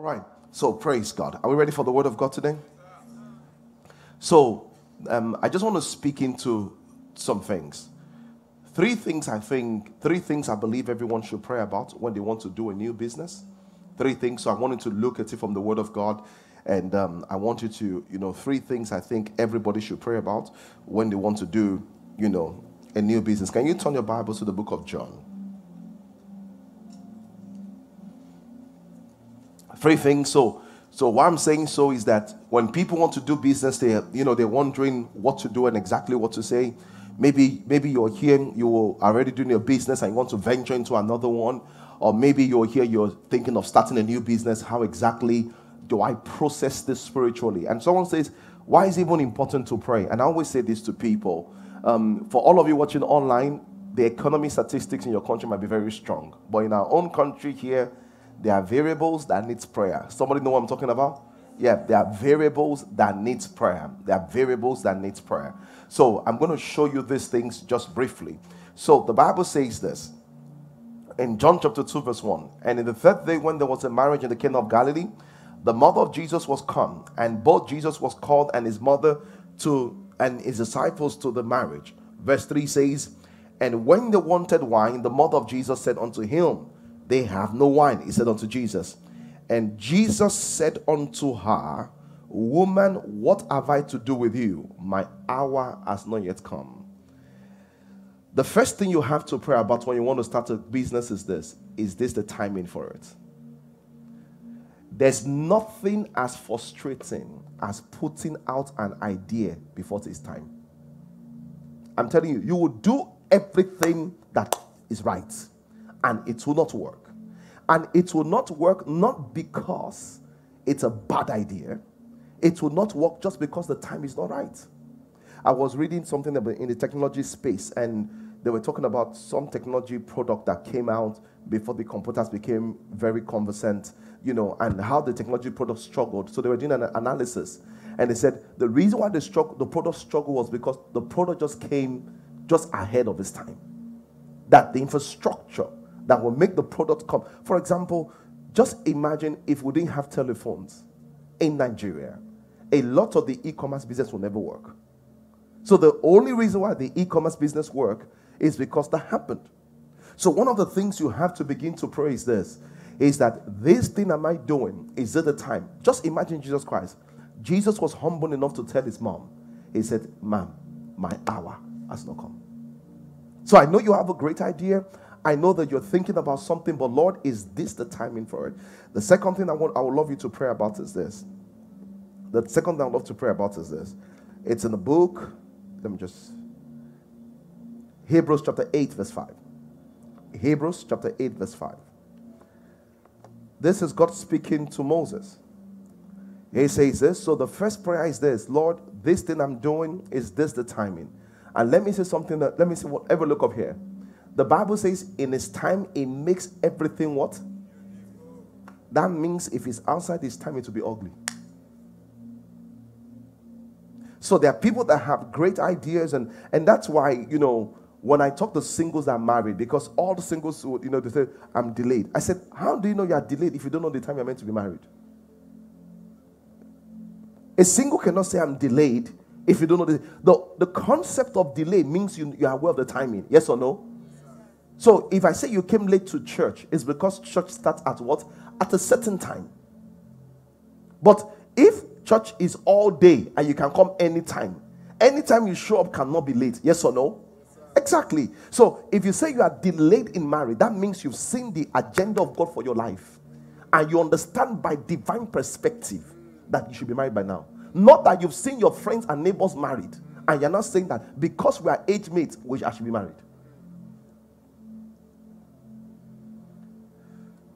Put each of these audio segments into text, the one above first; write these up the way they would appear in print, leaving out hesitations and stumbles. All right. So praise God. Are we ready for the word of God today? So I just want to speak into some things. Three things I believe everyone should pray about when they want to do a new business. Three things. So I wanted to look at it from the word of God. And I want you to, three things I think everybody should pray about when they want to do, a new business. Can you turn your Bibles to the book of John? Three things. So what I'm saying so is that when people want to do business, they're wondering what to do and exactly what to say. Maybe you're here, you're already doing your business and you want to venture into another one. Or maybe you're here, you're thinking of starting a new business. How exactly do I process this spiritually? And someone says, why is it even important to pray? And I always say this to people. For all of you watching online, the economy statistics in your country might be very strong. But in our own country here, there are variables that needs prayer. Somebody know what I'm talking about? Yeah, there are variables that needs prayer. There are variables that needs prayer. So I'm going to show you these things just briefly. So the Bible says this in John chapter 2 verse 1. And in the third day when there was a marriage in the Cana of Galilee, the mother of Jesus was come, and both Jesus was called and his mother and his disciples to the marriage. Verse 3 says, and when they wanted wine, the mother of Jesus said unto him, they have no wine, he said unto Jesus. And Jesus said unto her, woman, what have I to do with you? My hour has not yet come. The first thing you have to pray about when you want to start a business is this. Is this the timing for it? There's nothing as frustrating as putting out an idea before it is time. I'm telling you, you will do everything that is right, and it will not work. And it will not work not because it's a bad idea. It will not work just because the time is not right. I was reading something in the technology space, and they were talking about some technology product that came out before the computers became very conversant, and how the technology product struggled. So they were doing an analysis, and they said the reason why the product struggled was because the product just came just ahead of its time. That the infrastructure that will make the product come. For example, just imagine if we didn't have telephones in Nigeria, a lot of the e-commerce business will never work. So the only reason why the e-commerce business worked is because that happened. So one of the things you have to begin to pray is this, is that this thing am I doing, is it the time? Just imagine Jesus Christ. Jesus was humble enough to tell his mom. He said, ma'am, my hour has not come. So I know you have a great idea. I know that you're thinking about something, but Lord, is this the timing for it? The second thing I would love you to pray about is this. The second thing I would love to pray about is this. It's in the book, Hebrews chapter 8 verse 5. Hebrews chapter 8 verse 5. This is God speaking to Moses. He says this. So the first prayer is this. Lord, this thing I'm doing, is this the timing? And let me say something that, let me say whatever look up here. The Bible says in his time, it makes everything what? That means if it's outside his time, it will be ugly. So there are people that have great ideas, and that's why, when I talk to singles that are married, because all the singles, they say, I'm delayed. I said, how do you know you're delayed if you don't know the time you're meant to be married? A single cannot say, I'm delayed, if you don't know this. The concept of delay means you are aware of the timing. Yes or no? So if I say you came late to church, it's because church starts at what? At a certain time. But if church is all day and you can come anytime you show up cannot be late. Yes or no? Exactly. So if you say you are delayed in marriage, that means you've seen the agenda of God for your life. And you understand by divine perspective that you should be married by now. Not that you've seen your friends and neighbors married, and you're not saying that because we are age mates, we should be married.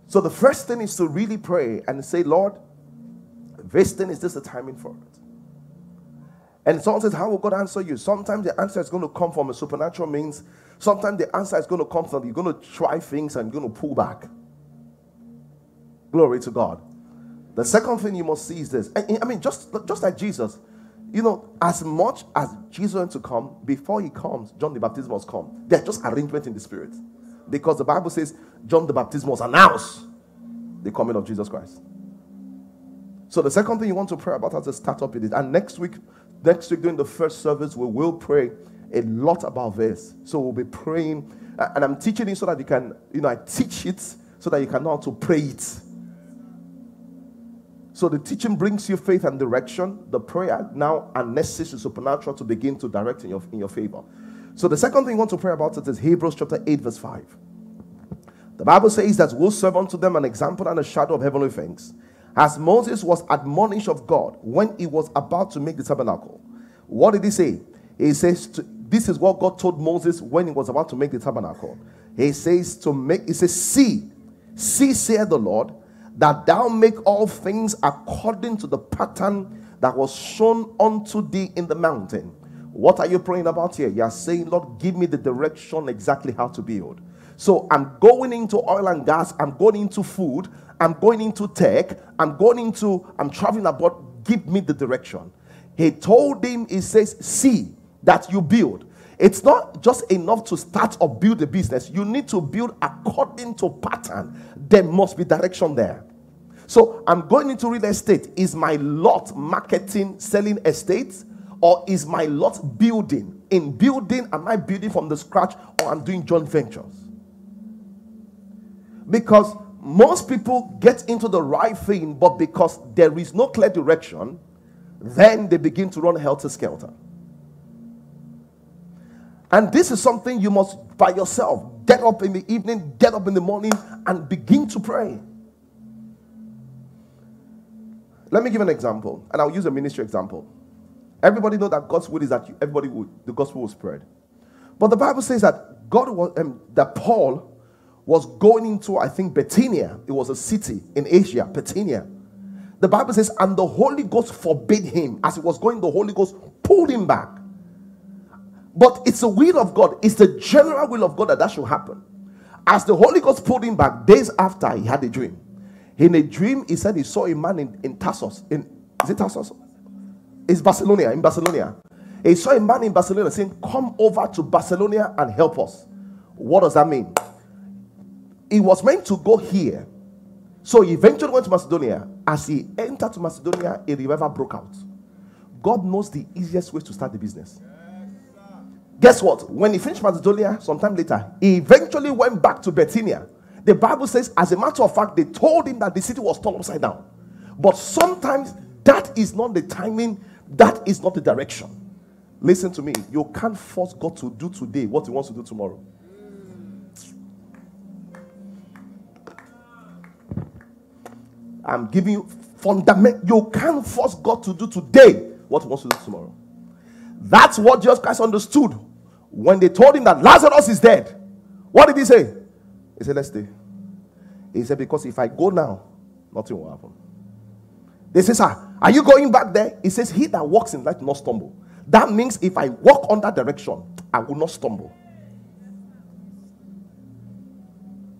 So the first thing is to really pray and say, Lord, this thing, is this the timing for it? And someone says, how will God answer you? Sometimes the answer is going to come from a supernatural means. Sometimes the answer is going to come from, you're going to try things and you're going to pull back. Glory to God. The second thing you must see is this. I mean, just like Jesus, as much as Jesus went to come, before he comes, John the Baptist must come. There's just arrangement in the spirit. Because the Bible says John the Baptist must announce the coming of Jesus Christ. So the second thing you want to pray about as a startup is, and next week during the first service, we will pray a lot about this. So we'll be praying, and I'm teaching it so that you can, I teach it so that you can know how to pray it. So the teaching brings you faith and direction. The prayer now unlesses the supernatural to begin to direct in your favor. So the second thing you want to pray about it is Hebrews chapter 8 verse 5. The Bible says that we'll serve unto them an example and a shadow of heavenly things, as Moses was admonished of God when he was about to make the tabernacle. What did he say? He says, this is what God told Moses when he was about to make the tabernacle. He says, see, saith the Lord, that thou make all things according to the pattern that was shown unto thee in the mountain. What are you praying about here? You are saying, Lord, give me the direction exactly how to build. So I'm going into oil and gas. I'm going into food. I'm going into tech. I'm traveling about. Give me the direction. He told him, he says, see that you build. It's not just enough to start or build a business. You need to build according to pattern. There must be direction there. So I'm going into real estate. Is my lot marketing, selling estates, or is my lot building? In building, am I building from the scratch, or I'm doing joint ventures? Because most people get into the right thing, but because there is no clear direction, then they begin to run helter-skelter. And this is something you must, by yourself, get up in the evening, get up in the morning, and begin to pray. Let me give an example, and I'll use a ministry example. Everybody knows that God's will is that the gospel will spread. But the Bible says that that Paul was going into, I think, Bithynia. It was a city in Asia, Bithynia. The Bible says, and the Holy Ghost forbade him. As he was going, the Holy Ghost pulled him back. But it's the will of God. It's the general will of God that should happen. As the Holy Ghost pulled him back, days after, he had a dream. In a dream, he said he saw a man in Tarsus. Is it Tarsus? It's Barcelona, in Barcelona. He saw a man in Barcelona saying, come over to Barcelona and help us. What does that mean? He was meant to go here. So he eventually went to Macedonia. As he entered to Macedonia, a revival broke out. God knows the easiest way to start the business. Yes, guess what? When he finished Macedonia, sometime later, he eventually went back to Bithynia. The Bible says, as a matter of fact, they told him that the city was turned upside down. But sometimes that is not the timing. That is not the direction. Listen to me. You can't force God to do today what he wants to do tomorrow. I'm giving you fundamental. You can't force God to do today what he wants to do tomorrow. That's what Jesus Christ understood. When they told him that Lazarus is dead, what did he say? He said, let's stay. He said, because if I go now, nothing will happen. They say, sir, are you going back there? He says, he that walks in light will not stumble. That means if I walk on that direction, I will not stumble.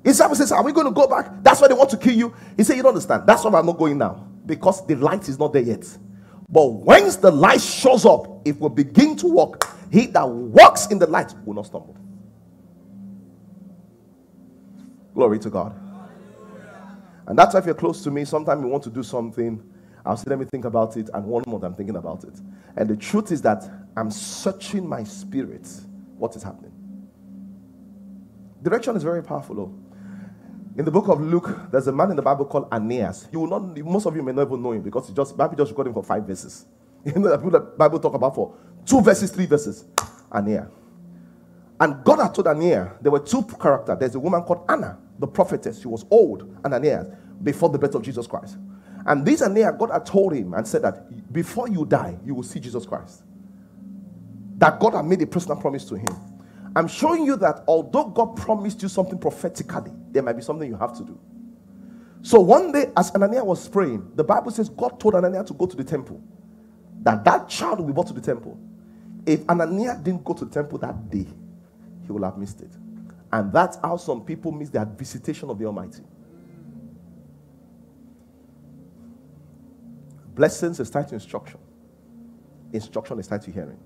His disciples says, are we going to go back? That's why they want to kill you. He said, you don't understand. That's why I'm not going now. Because the light is not there yet. But once the light shows up, if we begin to walk, he that walks in the light will not stumble. Glory to God. And that's why if you're close to me, sometimes you want to do something. I'll say, let me think about it. And one month I'm thinking about it. And the truth is that I'm searching my spirit. What is happening? Direction is very powerful, though. In the book of Luke, there's a man in the Bible called Aeneas. You will not, most of you may not even know him because the Bible just recorded him for 5 verses. You know the Bible talk about for 2 verses, 3 verses. Aeneas. And God had told Aeneas, there were 2 characters. There's a woman called Anna, the prophetess. She was old, and Aeneas, before the birth of Jesus Christ. And this Aeneas, God had told him and said that before you die, you will see Jesus Christ. That God had made a personal promise to him. I'm showing you that although God promised you something prophetically, there might be something you have to do. So one day, as Ananias was praying, the Bible says God told Ananias to go to the temple. That child will be brought to the temple. If Ananias didn't go to the temple that day, he will have missed it. And that's how some people miss their visitation of the Almighty. Blessings is tied to instruction. Instruction is tied to hearing.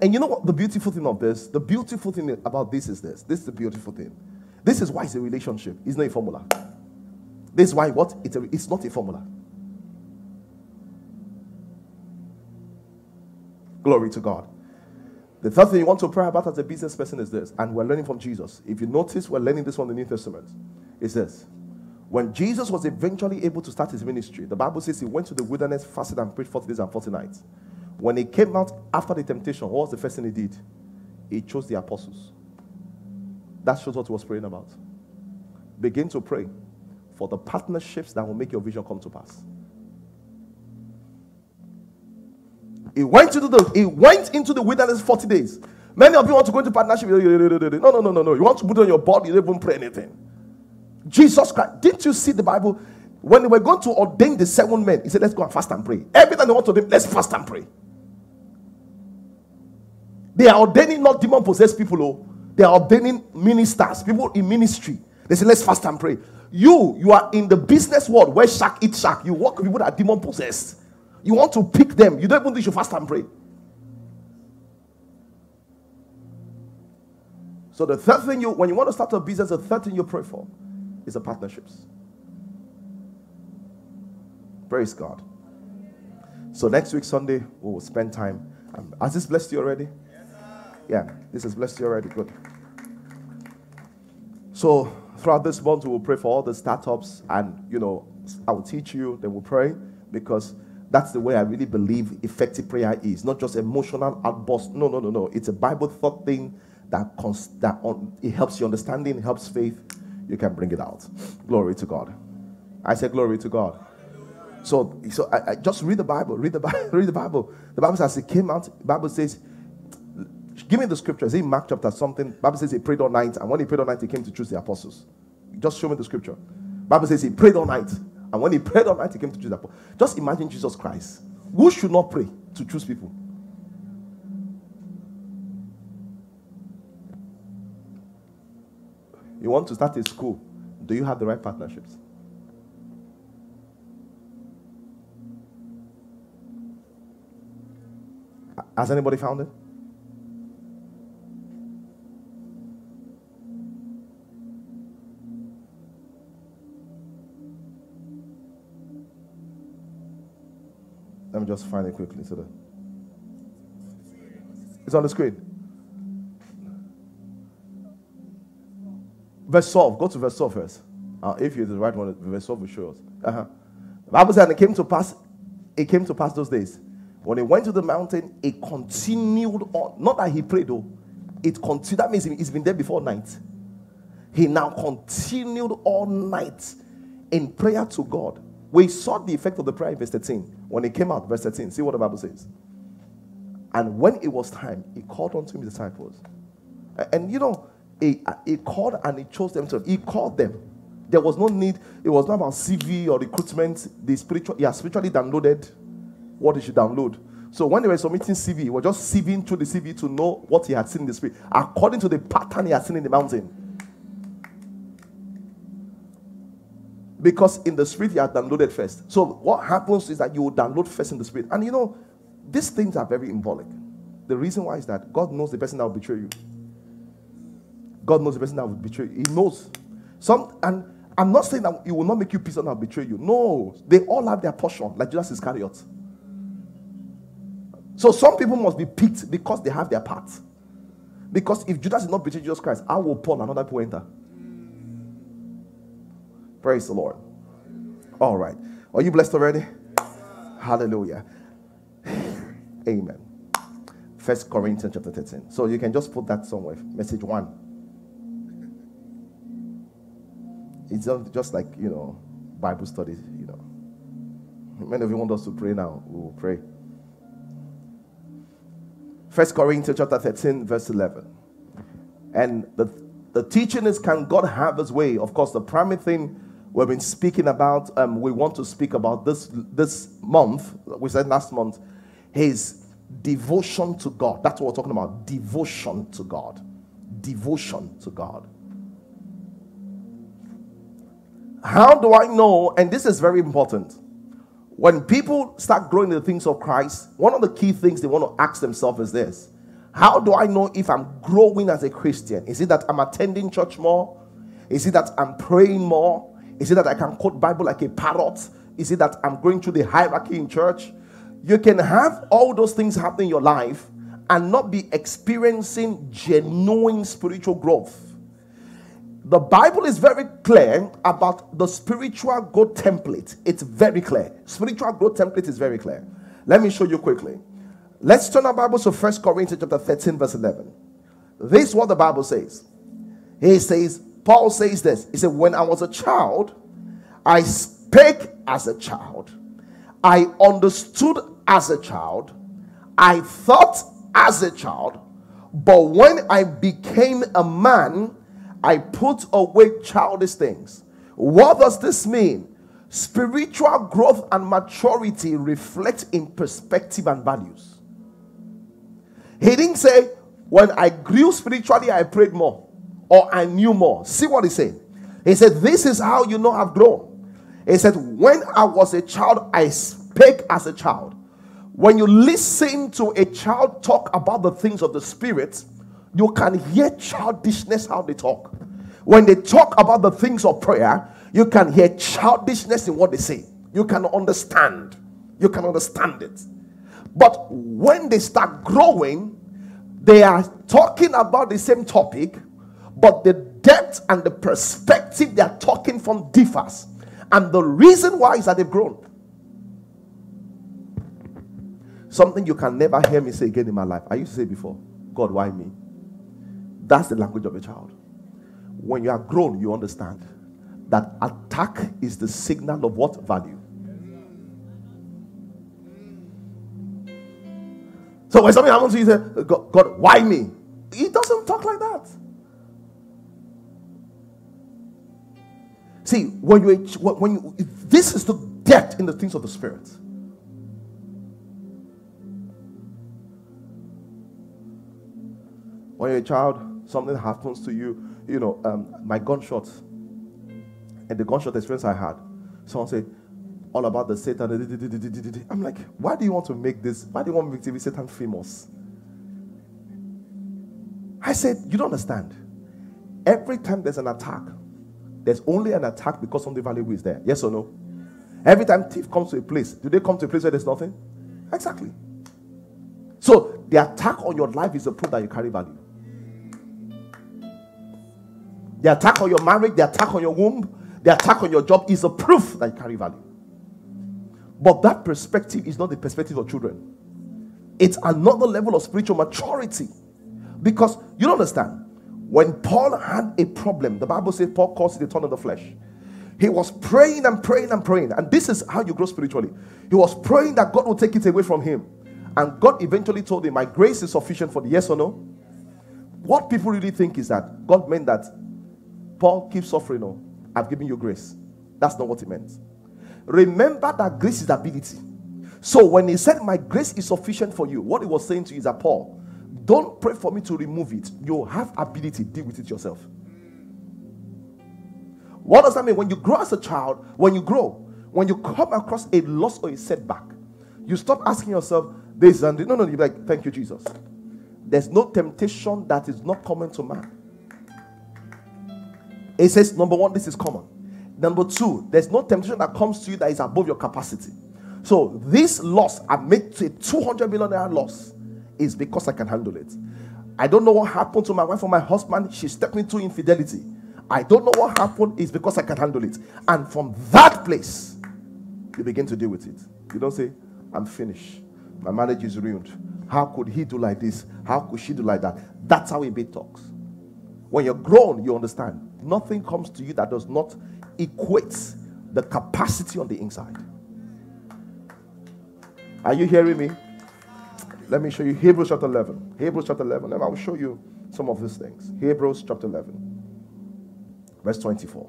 And you know what the beautiful thing of this? The beautiful thing about this is this. This is the beautiful thing. This is why it's a relationship. It's not a formula. This is why what? It's not a formula. Glory to God. The third thing you want to pray about as a business person is this, and we're learning from Jesus. If you notice, we're learning this from the New Testament. It's this. When Jesus was eventually able to start his ministry, the Bible says he went to the wilderness, fasted and prayed 40 days and 40 nights. When he came out after the temptation, what was the first thing he did? He chose the apostles. That shows what he was praying about. Begin to pray for the partnerships that will make your vision come to pass. He went into the wilderness 40 days. Many of you want to go into partnership. No. You want to put on your body, you don't even pray anything. Jesus Christ, didn't you see the Bible? When they were going to ordain the 7 men, he said, let's go and fast and pray. Everything they want to do, let's fast and pray. They are ordaining not demon-possessed people. Oh. They are ordaining ministers, people in ministry. They say, let's fast and pray. You are in the business world where shark eats shark. You work with people that are demon-possessed. You want to pick them. You don't even think you fast and pray. So the third thing when you want to start a business, the third thing you pray for is the partnerships. Praise God. So next week, Sunday, we will spend time. Has this blessed you already? Yes, sir. Yeah, this has blessed you already. Good. So throughout this month, we will pray for all the startups, and I will teach you, then we'll pray, because that's the way I really believe effective prayer is. Not just emotional outburst. No. It's a Bible thought thing that helps your understanding, helps faith. You can bring it out. Glory to God. I say glory to God. So I just read the Bible. Read the Bible. The Bible says, as it came out, the Bible says, give me the scriptures. In Mark chapter something, the Bible says he prayed all night. And when he prayed all night, he came to choose the apostles. Just show me the scripture. The Bible says he prayed all night. And when he prayed all night, he came to choose the apostles. Just imagine Jesus Christ. Who should not pray to choose people? You want to start a school. Do you have the right partnerships? Has anybody found it? Let me just find it quickly. So that it's on the screen. Verse 12. Go to verse 12 first. If you're the right one, verse 12 will show us. The Bible said, and it came to pass those days. When he went to the mountain, it continued on. Not that he prayed, though. It continued. That means he's been there before night. He now continued all night in prayer to God. We saw the effect of the prayer in verse 13. When he came out, verse 13. See what the Bible says. And when it was time, he called unto his disciples. And He called and he chose them. He called them. There was no need. It was not about CV or recruitment. He has spiritually downloaded what he should download. So when they were submitting CV, he was just CVing through the CV to know what he had seen in the spirit, according to the pattern he had seen in the mountain. Because in the spirit, he had downloaded first. So what happens is that you will download first in the spirit. And these things are very symbolic. The reason why is that God knows the person that will betray you. God knows the person that will betray you. He knows. And I'm not saying that he will not make you peace and that will betray you. No. They all have their portion, like Judas Iscariot. So some people must be picked because they have their part. Because if Judas did not betray Jesus Christ, how will Paul and other people enter? Praise the Lord. All right. Are you blessed already? Yes. Hallelujah. Amen. 1 Corinthians chapter 13. So you can just put that somewhere. Message 1. It's not just like, Bible studies, Many of you want us to pray now. We will pray. 1 Corinthians chapter 13, verse 11. And the teaching is, can God have his way? Of course, the primary thing we've been speaking about, we want to speak about this month, we said last month, is devotion to God. That's what we're talking about. Devotion to God. Devotion to God. How do I know? And this is very important. When people start growing in the things of Christ, one of the key things they want to ask themselves is this. How do I know if I'm growing as a Christian? Is it that I'm attending church more? Is it that I'm praying more? Is it that I can quote Bible like a parrot? Is it that I'm going through the hierarchy in church? You can have all those things happen in your life and not be experiencing genuine spiritual growth. The Bible is very clear about the spiritual growth template. It's very clear. Spiritual growth template is very clear. Let me show you quickly. Let's turn our Bibles to 1 Corinthians chapter 13 verse 11. This is what the Bible says. He says, Paul says this. He said, when I was a child, I spake as a child. I understood as a child. I thought as a child. But when I became a man, I put away childish things. What does this mean? Spiritual growth and maturity reflect in perspective and values. He didn't say, when I grew spiritually, I prayed more or I knew more. See what he said. He said, this is how you know I've grown. He said, when I was a child, I spake as a child. When you listen to a child talk about the things of the Spirit, you can hear childishness how they talk. When they talk about the things of prayer, you can hear childishness in what they say. You can understand. You can understand it. But when they start growing, they are talking about the same topic, but the depth and the perspective they are talking from differs. And the reason why is that they've grown. Something you can never hear me say again in my life. I used to say before, God, why me? That's the language of a child. When you are grown, you understand that attack is the signal of what value. So when something happens to you, you say, God, why me? He doesn't talk like that. See, when you this is the depth in the things of the Spirit. When you're a child, something happens to you, you know, my gunshot and the gunshot experience I had. Someone said, all about the Satan. I'm like, why do you want to make this? Why do you want to make Satan famous? I said, you don't understand. Every time there's an attack, there's only an attack because something valuable is there. Yes or no? Every time thief comes to a place, do they come to a place where there's nothing? Exactly. So the attack on your life is a proof that you carry value. The attack on your marriage, the attack on your womb, the attack on your job is a proof that you carry value. But that perspective is not the perspective of children. It's another level of spiritual maturity. Because you don't understand. When Paul had a problem, the Bible says Paul calls it the thorn of the flesh. He was praying and praying and praying. And this is how you grow spiritually. He was praying that God will take it away from him. And God eventually told him, my grace is sufficient for the yes or no. What people really think is that God meant that Paul, keep suffering. No, I've given you grace. That's not what he meant. Remember that grace is ability. So when he said, my grace is sufficient for you, what he was saying to you is that, Paul, don't pray for me to remove it. You have ability. Deal with it yourself. What does that mean? When you grow as a child, when you come across a loss or a setback, you stop asking yourself, this and this. No, you're like, thank you, Jesus. There's no temptation that is not common to man. It says, number one, this is common. Number two, there's no temptation that comes to you that is above your capacity. So this loss, I made a 200 million naira loss, is because I can handle it. I don't know what happened to my wife or my husband. She stepped into infidelity. I don't know what happened. It's because I can handle it. And from that place, you begin to deal with it. You don't say, I'm finished. My marriage is ruined. How could he do like this? How could she do like that? That's how a bit talks. When you're grown, you understand. Nothing comes to you that does not equate the capacity on the inside. Are you hearing me? Let me show you Hebrews chapter 11. Hebrews chapter 11. And I will show you some of these things. Hebrews chapter 11. Verse 24.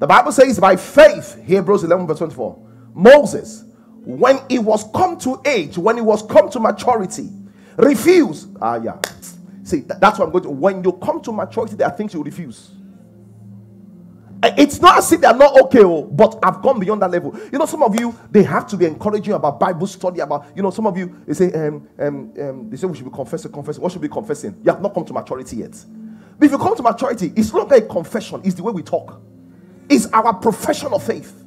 The Bible says by faith, Hebrews 11 verse 24. Moses, when he was come to age, when he was come to maturity, refused. See, that's what I'm going to. When you come to maturity, there are things you refuse. It's not as if they're not okay, but I've gone beyond that level. You know, some of you, they have to be encouraging about Bible study, about, you know, some of you, they say we should be confessing. What should we be confessing? You have not come to maturity yet. But if you come to maturity, it's not a confession, it's the way we talk. It's our profession of faith.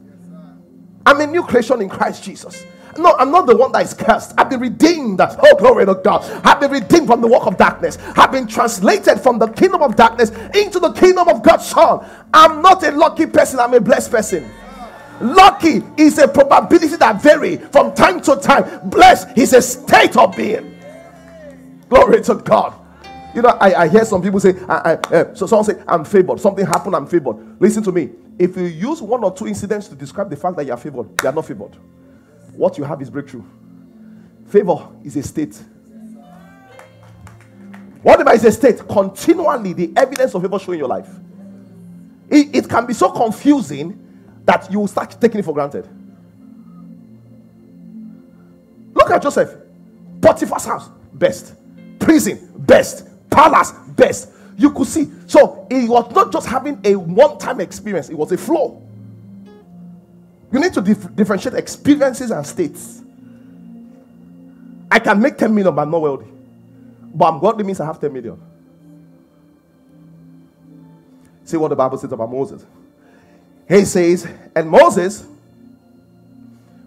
I'm a new creation in Christ Jesus. No, I'm not the one that is cursed. I've been redeemed. Oh, glory to God. I've been redeemed from the work of darkness. I've been translated from the kingdom of darkness into the kingdom of God's Son. I'm not a lucky person. I'm a blessed person. Lucky is a probability that varies from time to time. Blessed is a state of being. Glory to God. You know, I hear some people say, so someone say, I'm favored. Something happened, I'm favored. Listen to me. If you use one or two incidents to describe the fact that you are favored, you are not favored. What you have is breakthrough. Favor is a state. Whatever is a state, continually the evidence of favor showing your life. It can be so confusing that you will start taking it for granted. Look at Joseph. Potiphar's house, best. Prison, best. Palace, best. You could see. So it was not just having a one-time experience. It was a flow. You need to differentiate experiences and states. I can make 10 million, but I'm not wealthy. But I'm godly means I have 10 million. See what the Bible says about Moses. He says, and Moses,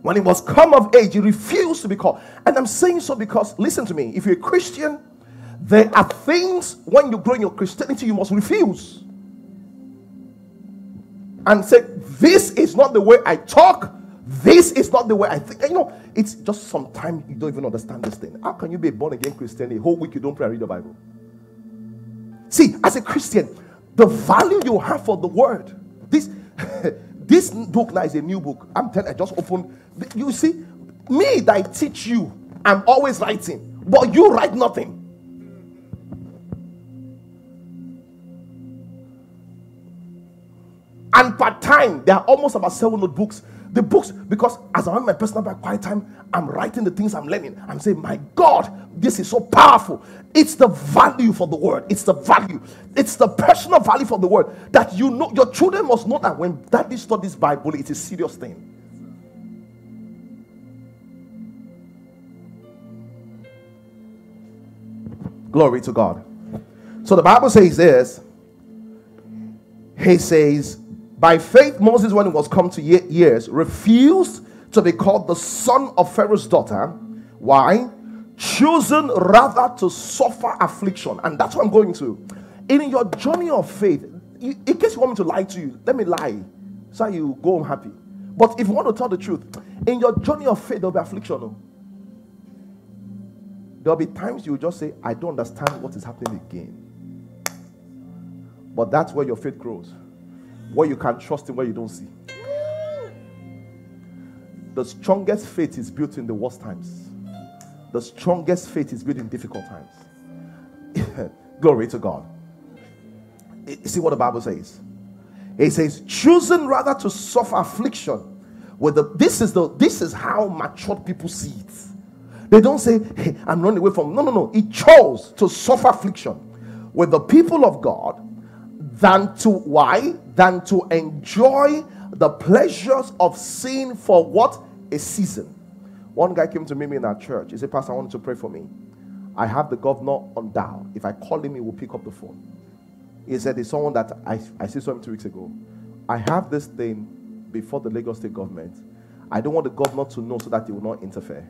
when he was come of age, he refused to be called. And I'm saying so because, listen to me, if you're a Christian, there are things when you grow in your Christianity, you must refuse. And say, this is not the way I talk. This is not the way I think. And you know, it's just sometimes you don't even understand this thing. How can you be a born-again Christian a whole week you don't pray and read the Bible? See, as a Christian, the value you have for the word. This book now is a new book. I'm telling you, I just opened. You see, me that I teach you, I'm always writing. But you write nothing. And part time, there are almost about 7 notebooks. The books, because as I'm in my personal quiet time, I'm writing the things I'm learning. I'm saying, my God, this is so powerful. It's the value for the word. It's the value. It's the personal value for the word that you know. Your children must know that when daddy studies Bible, it's a serious thing. Glory to God. So the Bible says this. He says, by faith, Moses, when he was come to years, refused to be called the son of Pharaoh's daughter. Why? Chosen rather to suffer affliction. And that's what I'm going to. In your journey of faith, in case you want me to lie to you, let me lie so you go home happy. But if you want to tell the truth, in your journey of faith, there will be affliction. There will be times you just say, I don't understand what is happening again. But that's where your faith grows. What you can trust in, what you don't see. The strongest faith is built in the worst times. The strongest faith is built in difficult times. Glory to God. See what the Bible says. It says, choosing rather to suffer affliction. This is how matured people see it. They don't say, hey, I'm running away from. No. He chose to suffer affliction with the people of God. Than to enjoy the pleasures of sin for what? A season. One guy came to me in our church. He said, Pastor, I want you to pray for me. I have the governor on dial. If I call him, he will pick up the phone. He said, it's someone that I saw him 2 weeks ago. I have this thing before the Lagos State government. I don't want the governor to know so that he will not interfere.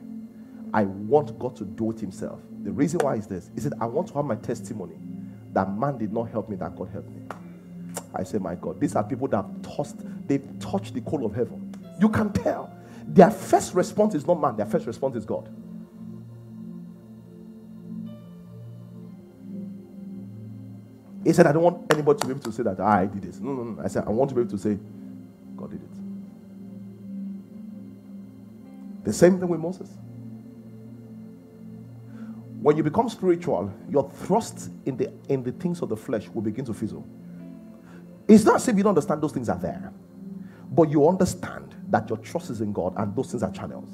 I want God to do it himself. The reason why is this. He said, I want to have my testimony. That man did not help me, that God helped me. I say, my God, these are people that they've touched the coal of heaven. You can tell. Their first response is not man. Their first response is God. He said, I don't want anybody to be able to say that I did this. No. I said, I want to be able to say, God did it. The same thing with Moses. When you become spiritual, your thrust in the things of the flesh will begin to fizzle. It's not as if you don't understand those things are there, but you understand that your trust is in God and those things are channels.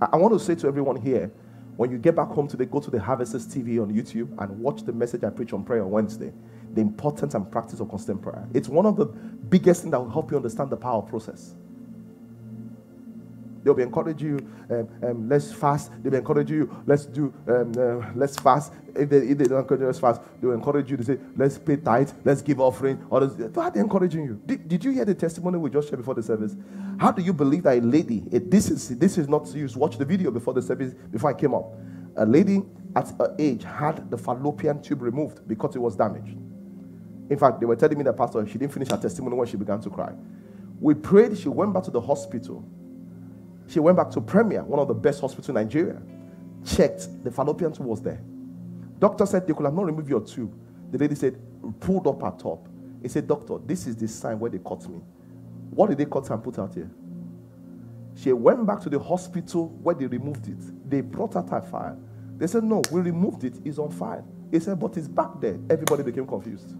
I want to say to everyone here, when you get back home today, go to the Harvesters TV on YouTube and watch the message I preach on prayer on Wednesday. The importance and practice of constant prayer. It's one of the biggest things that will help you understand the power of process. They'll be encouraging you, let's fast. They'll be encouraging you, let's fast. If they don't encourage you, let's fast. They'll encourage you to say, let's pay tithe, let's give offering. How are they encouraging you? Did you hear the testimony we just shared before the service? How do you believe that a lady, this is not used? Watch the video before the service, before I came up. A lady at her age had the fallopian tube removed because it was damaged. In fact, they were telling me that, Pastor, she didn't finish her testimony when she began to cry. We prayed. She went back to the hospital. She went back to Premier, one of the best hospitals in Nigeria. Checked. The fallopian tube was there. Doctor said they could have not removed your tube. The lady said, pulled up her top. He said, Doctor, this is the sign where they cut me. What did they cut and put out here? She went back to the hospital where they removed it. They brought out her file. They said, no, we removed it. It's on file. He said, but it's back there. Everybody became confused.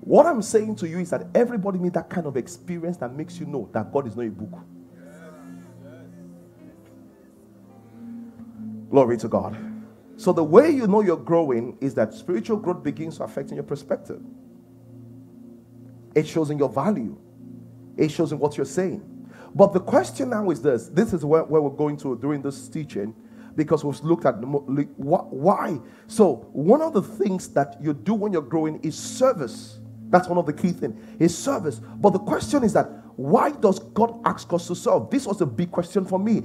What I'm saying to you is that everybody needs that kind of experience that makes you know that God is not a book. Glory to God. So the way you know you're growing is that spiritual growth begins to affect your perspective. It shows in your value. It shows in what you're saying. But the question now is this. This is where we're going to during this teaching, because we've looked at why. So one of the things that you do when you're growing is service. That's one of the key things, is service. But the question is that, why does God ask us to serve? This was a big question for me.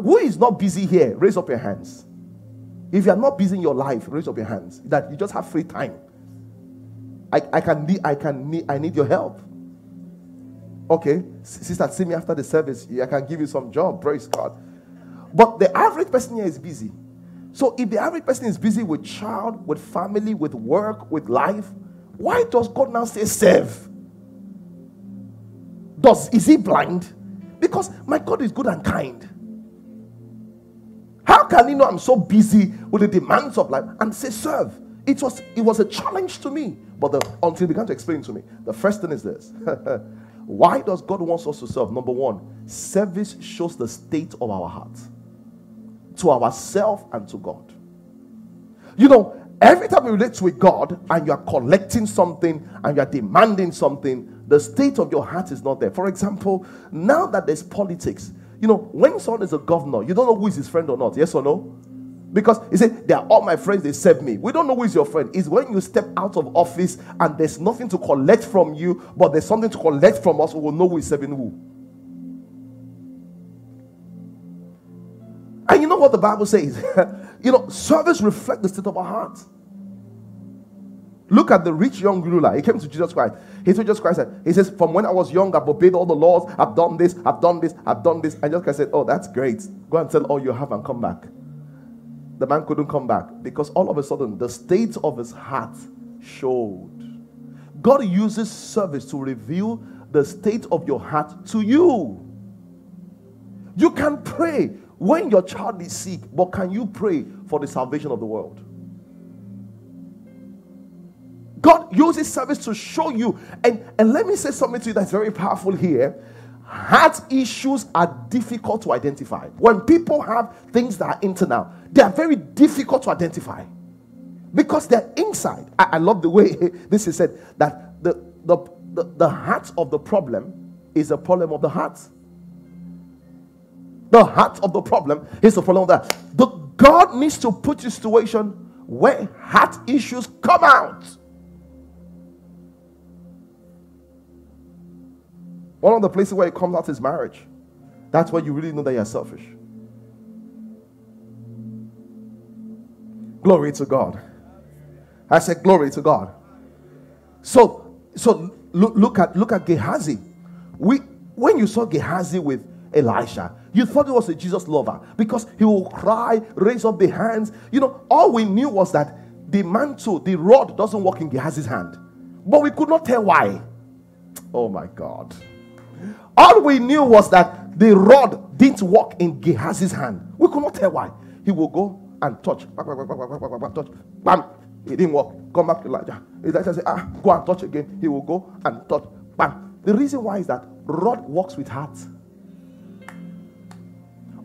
Who is not busy here? Raise up your hands. If you are not busy in your life, raise up your hands. That you just have free time. I need your help. Okay, sister, see me after the service. I can give you some job. Praise God. But the average person here is busy. So if the average person is busy with child, with family, with work, with life, why does God now say serve? Is he blind? Because my God is good and kind. How can he know I'm so busy with the demands of life and say serve? It was a challenge to me. But until he began to explain to me, the first thing is this. Why does God want us to serve? Number one, service shows the state of our heart. To ourselves and to God. You know, every time you relate with God and you are collecting something and you are demanding something, the state of your heart is not there. For example, now that there's politics, you know, when someone is a governor, you don't know who is his friend or not. Yes or no? Because he said, they are all my friends, they serve me. We don't know who is your friend. It's when you step out of office and there's nothing to collect from you, but there's something to collect from us, we will know who is serving who. And you know what the Bible says? You know, service reflects the state of our heart. Look at the rich young ruler. He came to Jesus Christ. He told Jesus Christ, he says, from when I was young, I've obeyed all the laws. I've done this, I've done this, I've done this. And Jesus Christ said, oh, that's great. Go and sell all you have and come back. The man couldn't come back because all of a sudden, the state of his heart showed. God uses service to reveal the state of your heart to you. You can pray when your child is sick, but can you pray for the salvation of the world? God uses service to show you. And let me say something to you that's very powerful here. Heart issues are difficult to identify. When people have things that are internal, they are very difficult to identify because they're inside. I love the way this is said, that the heart of the problem is a problem of the heart. The heart of the problem is the problem of the heart. But God needs to put you in a situation where heart issues come out. One of the places where it comes out is marriage. That's where you really know that you're selfish. Glory to God. I said, glory to God. So look at Gehazi. When you saw Gehazi with Elisha, you thought it was a Jesus lover because he will cry, raise up the hands. You know, all we knew was that the mantle, the rod doesn't work in Gehazi's hand. But we could not tell why. Oh my God. All we knew was that the rod didn't work in Gehazi's hand. We could not tell why. He will go and touch. Touch. Bam. It didn't work. Come back to Elijah. Elijah said, go and touch again. He will go and touch. Bam. The reason why is that rod works with heart.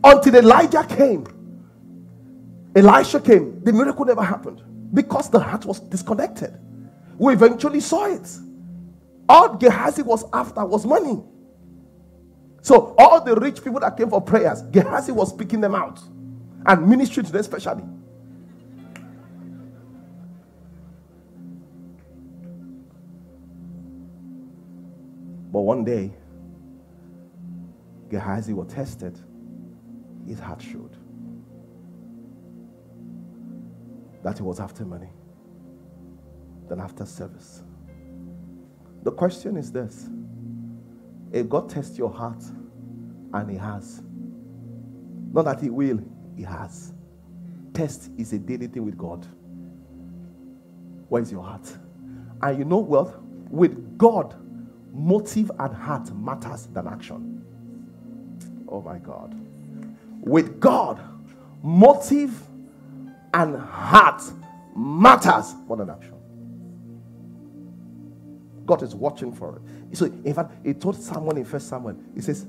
Until Elijah came, Elisha came, the miracle never happened because the heart was disconnected. We eventually saw it. all Gehazi was after was money. So all the rich people that came for prayers, Gehazi was picking them out and ministry to them especially. But one day, Gehazi was tested. His heart showed that he was after money, then after service. The question is this: if God tests your heart, and He has, not that He will, He has. Test is a daily thing with God. Where is your heart? And you know what? With God, motive and heart matters than action. Oh my God. With God, motive and heart matters more than action. God is watching for it. So, in fact, He told someone in 1 Samuel, He says,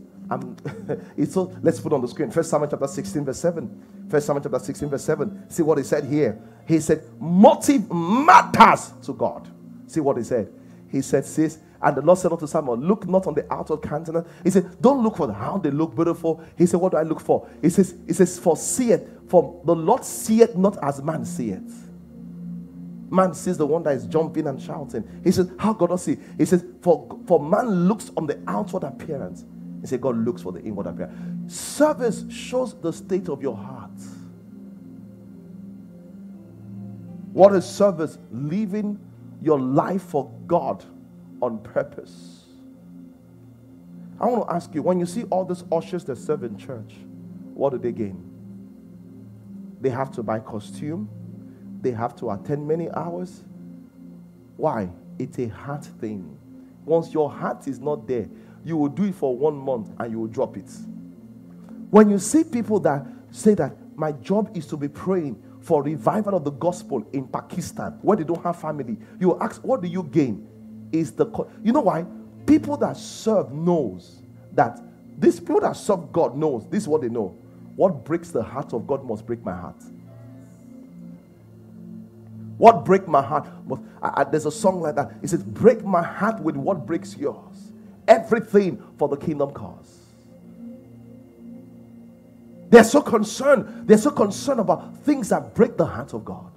let's put on the screen, 1 Samuel chapter 16, verse 7. 1 Samuel chapter 16, verse 7. See what He said here. He said, motive matters to God. See what He said. He said, says, and the Lord said unto Samuel, look not on the outward countenance. He said, don't look for how they look beautiful. He said, what do I look for? He says, for see it, for the Lord seeth not as man seeth. Man sees the one that is jumping and shouting. He says, how God does see? He says, for man looks on the outward appearance. He said, God looks for the inward appearance. Service shows the state of your heart. What is service? Living your life for God on purpose. I want to ask you, when you see all these ushers that serve in church, what do they gain? They have to buy costume. They have to attend many hours. Why? It's a heart thing. Once your heart is not there, you will do it for 1 month and you will drop it. When you see people that say that my job is to be praying for revival of the gospel in Pakistan, where they don't have family, you ask, what do you gain? Is the you know why? People that serve knows that these people that serve God knows this is what they know. What breaks the heart of God must break my heart. What break my heart? There's a song like that. It says, break my heart with what breaks yours. Everything for the kingdom cause. They're so concerned. They're so concerned about things that break the heart of God.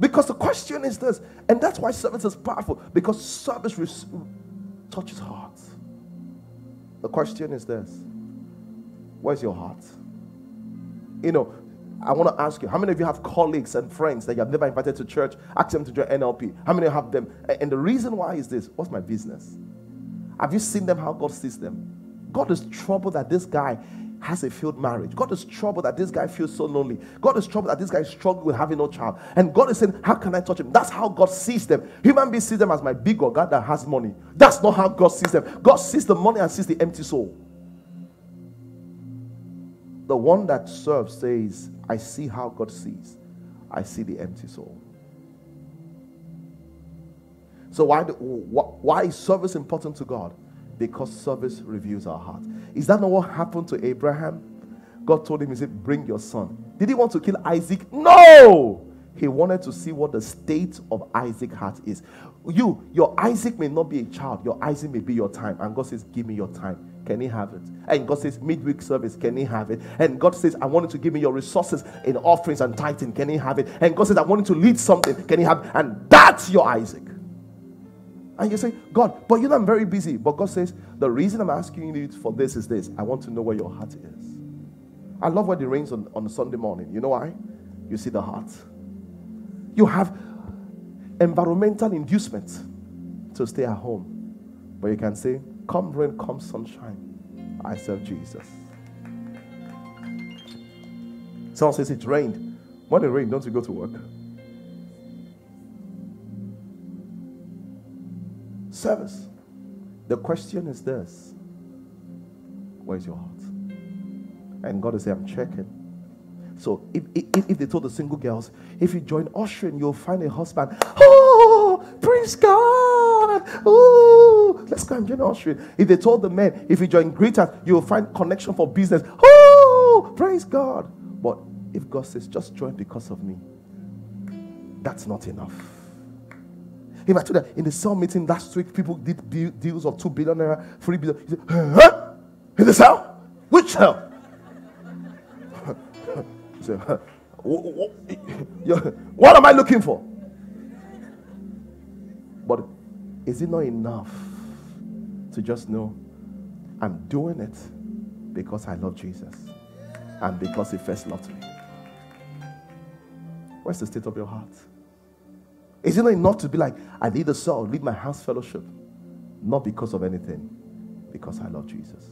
Because the question is this, and that's why service is powerful, because service touches hearts. The question is this, where's your heart? You know, I want to ask you, how many of you have colleagues and friends that you have never invited to church? Ask them to join NLP. How many have them? And the reason why is this, what's my business? Have you seen them, how God sees them? God is troubled that this guy has a failed marriage. God is troubled that this guy feels so lonely. God is troubled that this guy struggles with having no child. And God is saying, how can I touch him? That's how God sees them. Human beings see them as my big God that has money. That's not how God sees them. God sees the money and sees the empty soul. The one that serves says, I see how God sees. I see the empty soul. So why is service important to God? Because service reveals our heart. Is that not what happened to Abraham? God told him, He said, bring your son. Did he want to kill Isaac? No! He wanted to see what the state of Isaac's heart is. Your Isaac may not be a child. Your Isaac may be your time. And God says, give me your time. Can he have it? And God says, midweek service, can he have it? And God says, I want you to give me your resources in offerings and tithing. Can he have it? And God says, I want you to lead something. Can he have it? And that's your Isaac. And you say, God, but you know I'm very busy. But God says, the reason I'm asking you for this is this. I want to know where your heart is. I love when it rains on Sunday morning. You know why? You see the heart. You have environmental inducement to stay at home. But you can say, come rain, come sunshine, I serve Jesus. Someone says it rained. When it rained, don't you go to work? Service. The question is this, where's your heart? And God is saying, I'm checking. So if they told the single girls, if you join ushering, you'll find a husband. Oh, praise God. Oh, let's go and join ushering. If they told the men, if you join greeters, you'll find connection for business. Oh, praise God. But if God says, just join because of me, that's not enough. If I told them in the cell meeting last week, people did deals of 2 billion naira, 3 billion. You say, huh? In the cell? Which cell? So, what am I looking for? But is it not enough to just know I'm doing it because I love Jesus and because he first loved me? Where's the state of your heart? Is it not enough to be like, I lead the soul, lead my house fellowship? Not because of anything, because I love Jesus.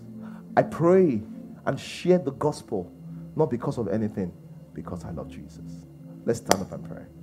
I pray and share the gospel, not because of anything, because I love Jesus. Let's stand up and pray.